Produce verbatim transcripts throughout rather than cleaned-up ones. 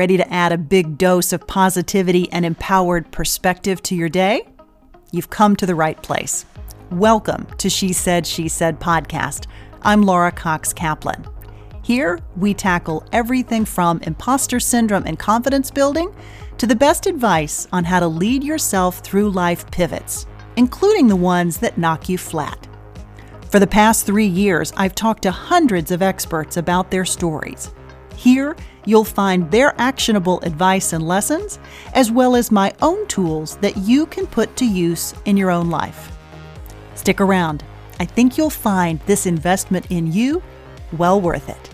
Ready to add a big dose of positivity and empowered perspective to your day? You've come to the right place. Welcome to She Said, She Said podcast. I'm Laura Cox Kaplan. Here, we tackle everything from imposter syndrome and confidence building to the best advice on how to lead yourself through life pivots, including the ones that knock you flat. For the past three years, I've talked to hundreds of experts about their stories. Here, you'll find their actionable advice and lessons, as well as my own tools that you can put to use in your own life. Stick around. I think you'll find this investment in you well worth it.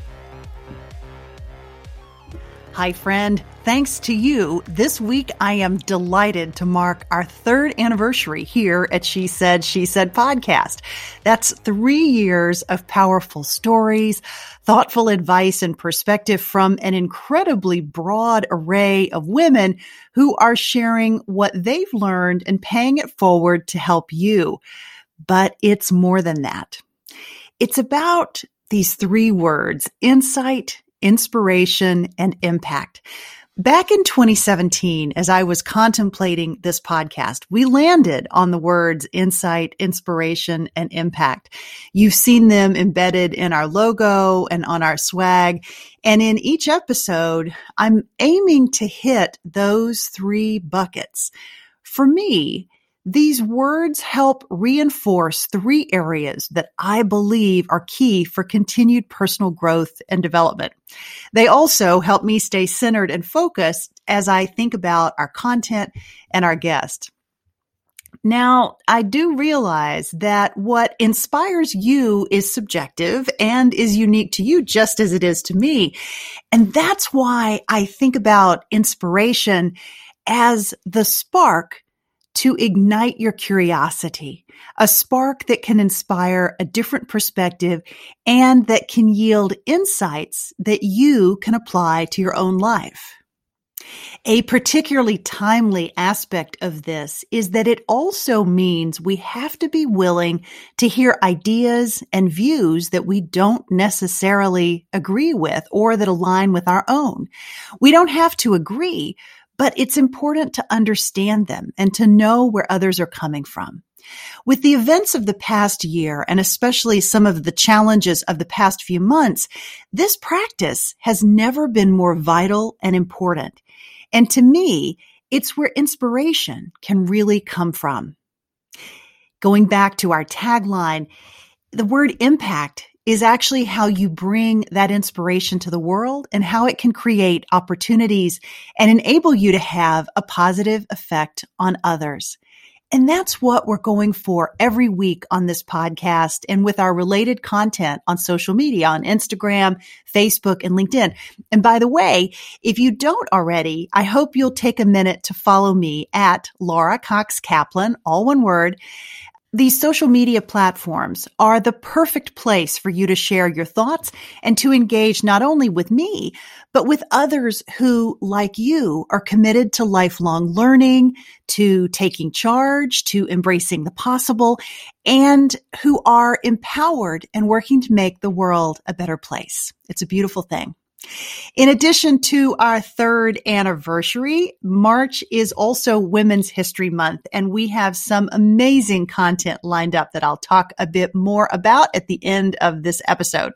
Hi, friend. Thanks to you, this week I am delighted to mark our third anniversary here at She Said, She Said podcast. That's three years of powerful stories, thoughtful advice, and perspective from an incredibly broad array of women who are sharing what they've learned and paying it forward to help you. But it's more than that. It's about these three words: insight, inspiration, and impact. Back in twenty seventeen, as I was contemplating this podcast, we landed on the words insight, inspiration, and impact. You've seen them embedded in our logo and on our swag. And in each episode, I'm aiming to hit those three buckets. For me, these words help reinforce three areas that I believe are key for continued personal growth and development. They also help me stay centered and focused as I think about our content and our guests. Now, I do realize that what inspires you is subjective and is unique to you just as it is to me. And that's why I think about inspiration as the spark to ignite your curiosity, a spark that can inspire a different perspective and that can yield insights that you can apply to your own life. A particularly timely aspect of this is that it also means we have to be willing to hear ideas and views that we don't necessarily agree with or that align with our own. We don't have to agree, but it's important to understand them and to know where others are coming from. With the events of the past year, and especially some of the challenges of the past few months, this practice has never been more vital and important. And to me, it's where inspiration can really come from. Going back to our tagline, the word impact is actually how you bring that inspiration to the world and how it can create opportunities and enable you to have a positive effect on others. And that's what we're going for every week on this podcast and with our related content on social media, on Instagram, Facebook, and LinkedIn. And by the way, if you don't already, I hope you'll take a minute to follow me at Laura Cox Kaplan, all one word. These social media platforms are the perfect place for you to share your thoughts and to engage not only with me, but with others who, like you, are committed to lifelong learning, to taking charge, to embracing the possible, and who are empowered and working to make the world a better place. It's a beautiful thing. In addition to our third anniversary, March is also Women's History Month, and we have some amazing content lined up that I'll talk a bit more about at the end of this episode.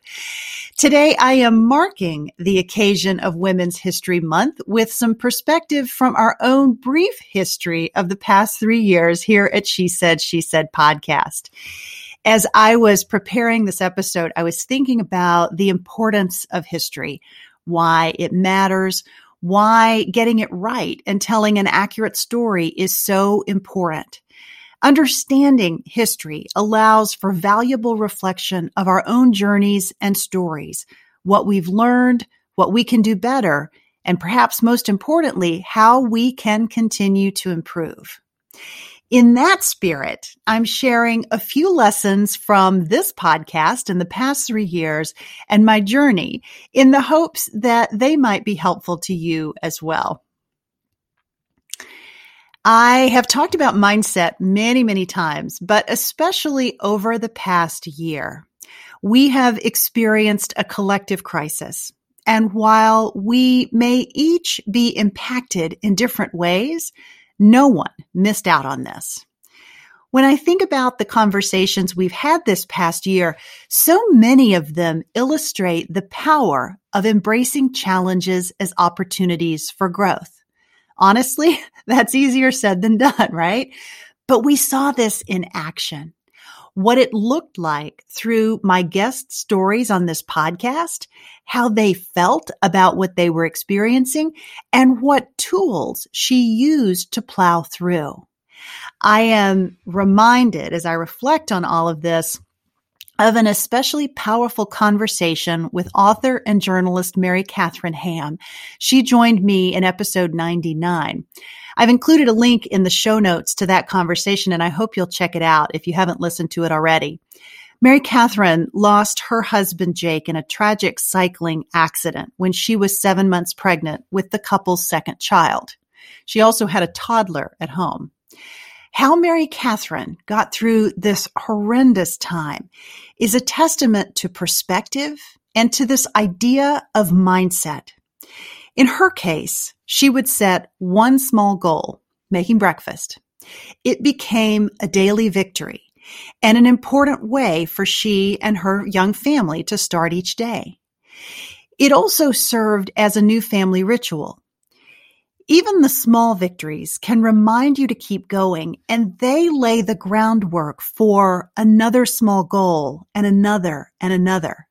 Today, I am marking the occasion of Women's History Month with some perspective from our own brief history of the past three years here at She Said, She Said podcast. As I was preparing this episode, I was thinking about the importance of history, why it matters, why getting it right and telling an accurate story is so important. Understanding history allows for valuable reflection of our own journeys and stories, what we've learned, what we can do better, and perhaps most importantly, how we can continue to improve. In that spirit, I'm sharing a few lessons from this podcast in the past three years and my journey in the hopes that they might be helpful to you as well. I have talked about mindset many, many times, but especially over the past year, we have experienced a collective crisis. And while we may each be impacted in different ways, no one missed out on this. When I think about the conversations we've had this past year, so many of them illustrate the power of embracing challenges as opportunities for growth. Honestly, that's easier said than done, right? But we saw this in action. What it looked like through my guest stories on this podcast, how they felt about what they were experiencing, and what tools she used to plow through. I am reminded as I reflect on all of this of an especially powerful conversation with author and journalist Mary Katharine Ham. She joined me in episode ninety-nine. I've included a link in the show notes to that conversation, and I hope you'll check it out if you haven't listened to it already. Mary Katharine lost her husband, Jake, in a tragic cycling accident when she was seven months pregnant with the couple's second child. She also had a toddler at home. How Mary Katharine got through this horrendous time is a testament to perspective and to this idea of mindset. In her case, she would set one small goal, making breakfast. It became a daily victory and an important way for she and her young family to start each day. It also served as a new family ritual. Even the small victories can remind you to keep going, and they lay the groundwork for another small goal and another and another.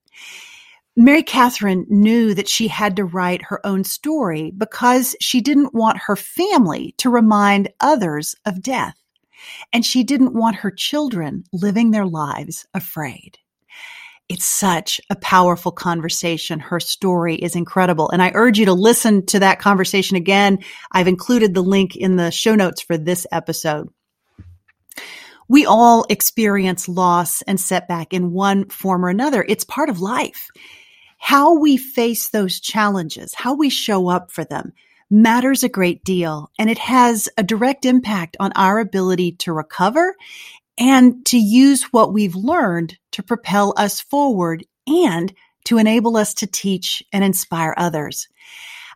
Mary Katharine knew that she had to write her own story because she didn't want her family to remind others of death, and she didn't want her children living their lives afraid. It's such a powerful conversation. Her story is incredible. And I urge you to listen to that conversation again. I've included the link in the show notes for this episode. We all experience loss and setback in one form or another. It's part of life. How we face those challenges, how we show up for them, matters a great deal. And it has a direct impact on our ability to recover and to use what we've learned to propel us forward and to enable us to teach and inspire others.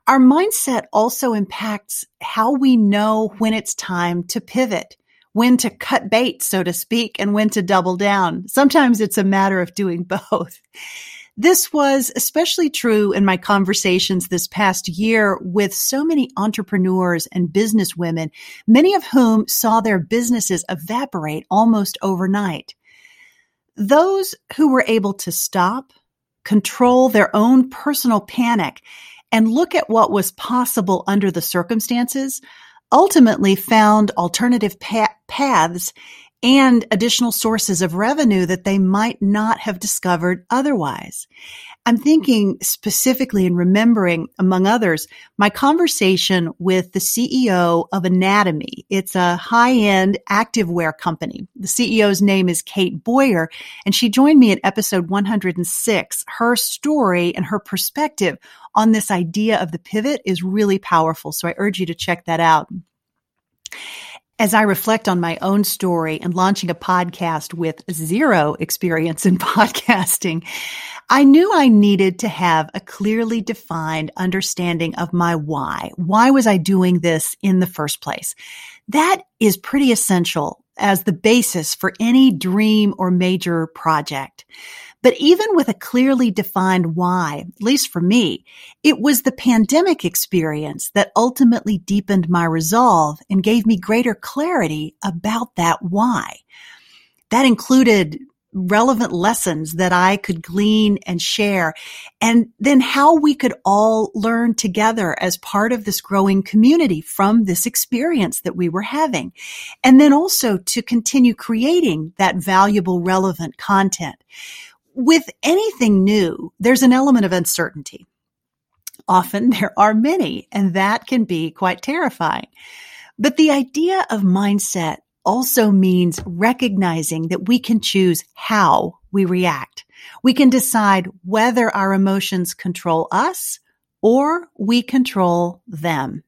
Our mindset also impacts how we know when it's time to pivot, when to cut bait, so to speak, and when to double down. Sometimes it's a matter of doing both. This was especially true in my conversations this past year with so many entrepreneurs and businesswomen, many of whom saw their businesses evaporate almost overnight. Those who were able to stop, control their own personal panic, and look at what was possible under the circumstances ultimately found alternative pa- paths and additional sources of revenue that they might not have discovered otherwise. I'm thinking specifically and remembering, among others, my conversation with the C E O of Anatomie. It's a high-end activewear company. The C E O's name is Kate Boyer, and she joined me at episode one hundred six. Her story and her perspective on this idea of the pivot is really powerful, so I urge you to check that out. As I reflect on my own story and launching a podcast with zero experience in podcasting, I knew I needed to have a clearly defined understanding of my why. Why was I doing this in the first place? That is pretty essential as the basis for any dream or major project. But even with a clearly defined why, at least for me, it was the pandemic experience that ultimately deepened my resolve and gave me greater clarity about that why. That included relevant lessons that I could glean and share, and then how we could all learn together as part of this growing community from this experience that we were having, and then also to continue creating that valuable, relevant content. With anything new, there's an element of uncertainty. Often there are many, and that can be quite terrifying. But the idea of mindset also means recognizing that we can choose how we react. We can decide whether our emotions control us or we control them.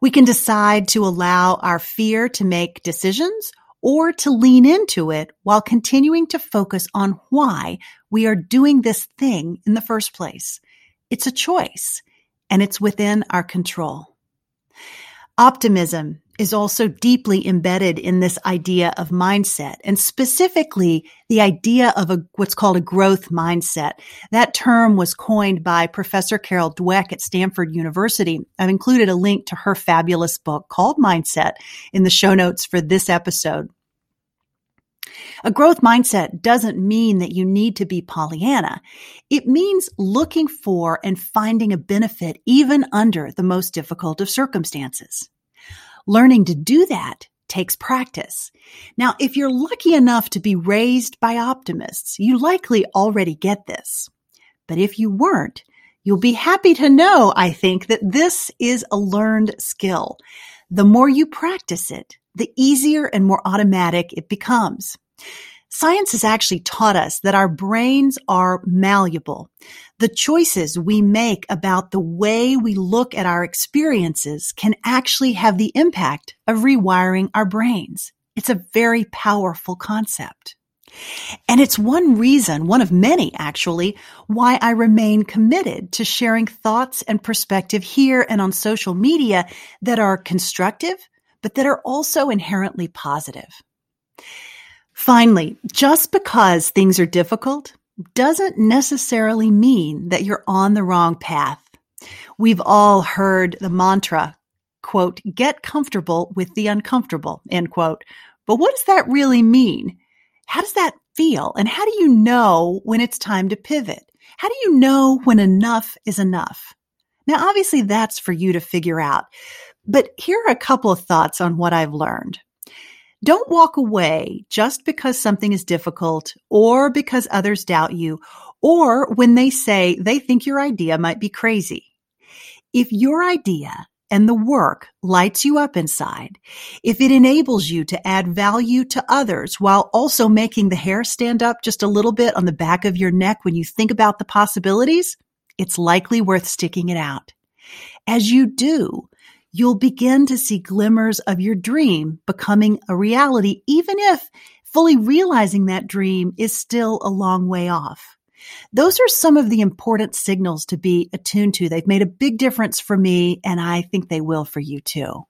We can decide to allow our fear to make decisions or to lean into it while continuing to focus on why we are doing this thing in the first place. It's a choice, and it's within our control. Optimism is also deeply embedded in this idea of mindset, and specifically the idea of a, what's called a growth mindset. That term was coined by Professor Carol Dweck at Stanford University. I've included a link to her fabulous book called Mindset in the show notes for this episode. A growth mindset doesn't mean that you need to be Pollyanna. It means looking for and finding a benefit even under the most difficult of circumstances. Learning to do that takes practice. Now, if you're lucky enough to be raised by optimists, you likely already get this. But if you weren't, you'll be happy to know, I think, that this is a learned skill. The more you practice it, the easier and more automatic it becomes. Science has actually taught us that our brains are malleable. The choices we make about the way we look at our experiences can actually have the impact of rewiring our brains. It's a very powerful concept. And it's one reason, one of many actually, why I remain committed to sharing thoughts and perspective here and on social media that are constructive, but that are also inherently positive. Finally, just because things are difficult doesn't necessarily mean that you're on the wrong path. We've all heard the mantra, quote, get comfortable with the uncomfortable, end quote. But what does that really mean? How does that feel? And how do you know when it's time to pivot? How do you know when enough is enough? Now, obviously, that's for you to figure out. But here are a couple of thoughts on what I've learned. Don't walk away just because something is difficult or because others doubt you or when they say they think your idea might be crazy. If your idea and the work lights you up inside, if it enables you to add value to others while also making the hair stand up just a little bit on the back of your neck when you think about the possibilities, it's likely worth sticking it out. As you do, you'll begin to see glimmers of your dream becoming a reality, even if fully realizing that dream is still a long way off. Those are some of the important signals to be attuned to. They've made a big difference for me, and I think they will for you too.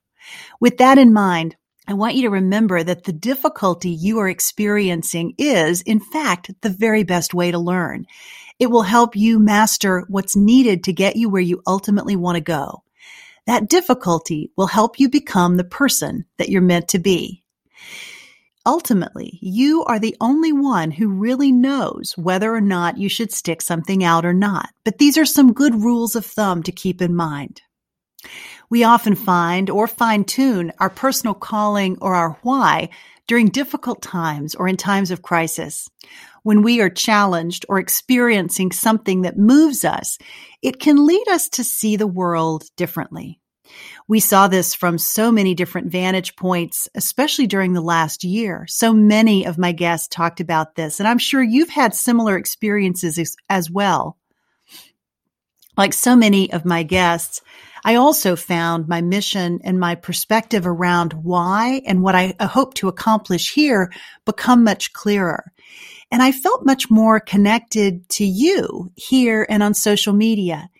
With that in mind, I want you to remember that the difficulty you are experiencing is, in fact, the very best way to learn. It will help you master what's needed to get you where you ultimately want to go. That difficulty will help you become the person that you're meant to be. Ultimately, you are the only one who really knows whether or not you should stick something out or not. But these are some good rules of thumb to keep in mind. We often find or fine-tune our personal calling or our why during difficult times or in times of crisis. When we are challenged or experiencing something that moves us, it can lead us to see the world differently. We saw this from so many different vantage points, especially during the last year. So many of my guests talked about this, and I'm sure you've had similar experiences as, as well. Like so many of my guests, I also found my mission and my perspective around why and what I hope to accomplish here become much clearer. And I felt much more connected to you here and on social media.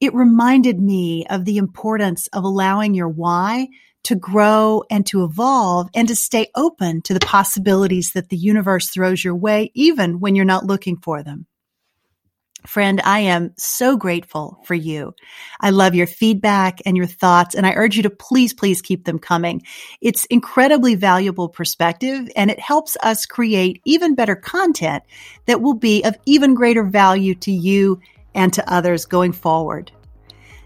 It reminded me of the importance of allowing your why to grow and to evolve and to stay open to the possibilities that the universe throws your way, even when you're not looking for them. Friend, I am so grateful for you. I love your feedback and your thoughts, and I urge you to please, please keep them coming. It's incredibly valuable perspective, and it helps us create even better content that will be of even greater value to you and to others going forward.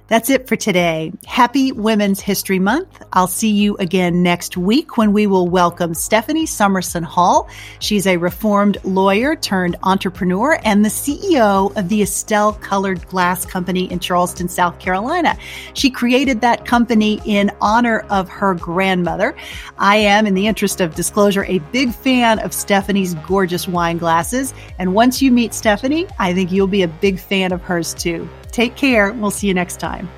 That's it for today. Happy Women's History Month. I'll see you again next week when we will welcome Stephanie Summerson Hall. She's a reformed lawyer turned entrepreneur and the C E O of the Estelle Colored Glass Company in Charleston, South Carolina. She created that company in honor of her grandmother. I am, in the interest of disclosure, a big fan of Stephanie's gorgeous wine glasses. And once you meet Stephanie, I think you'll be a big fan of hers too. Take care. We'll see you next time.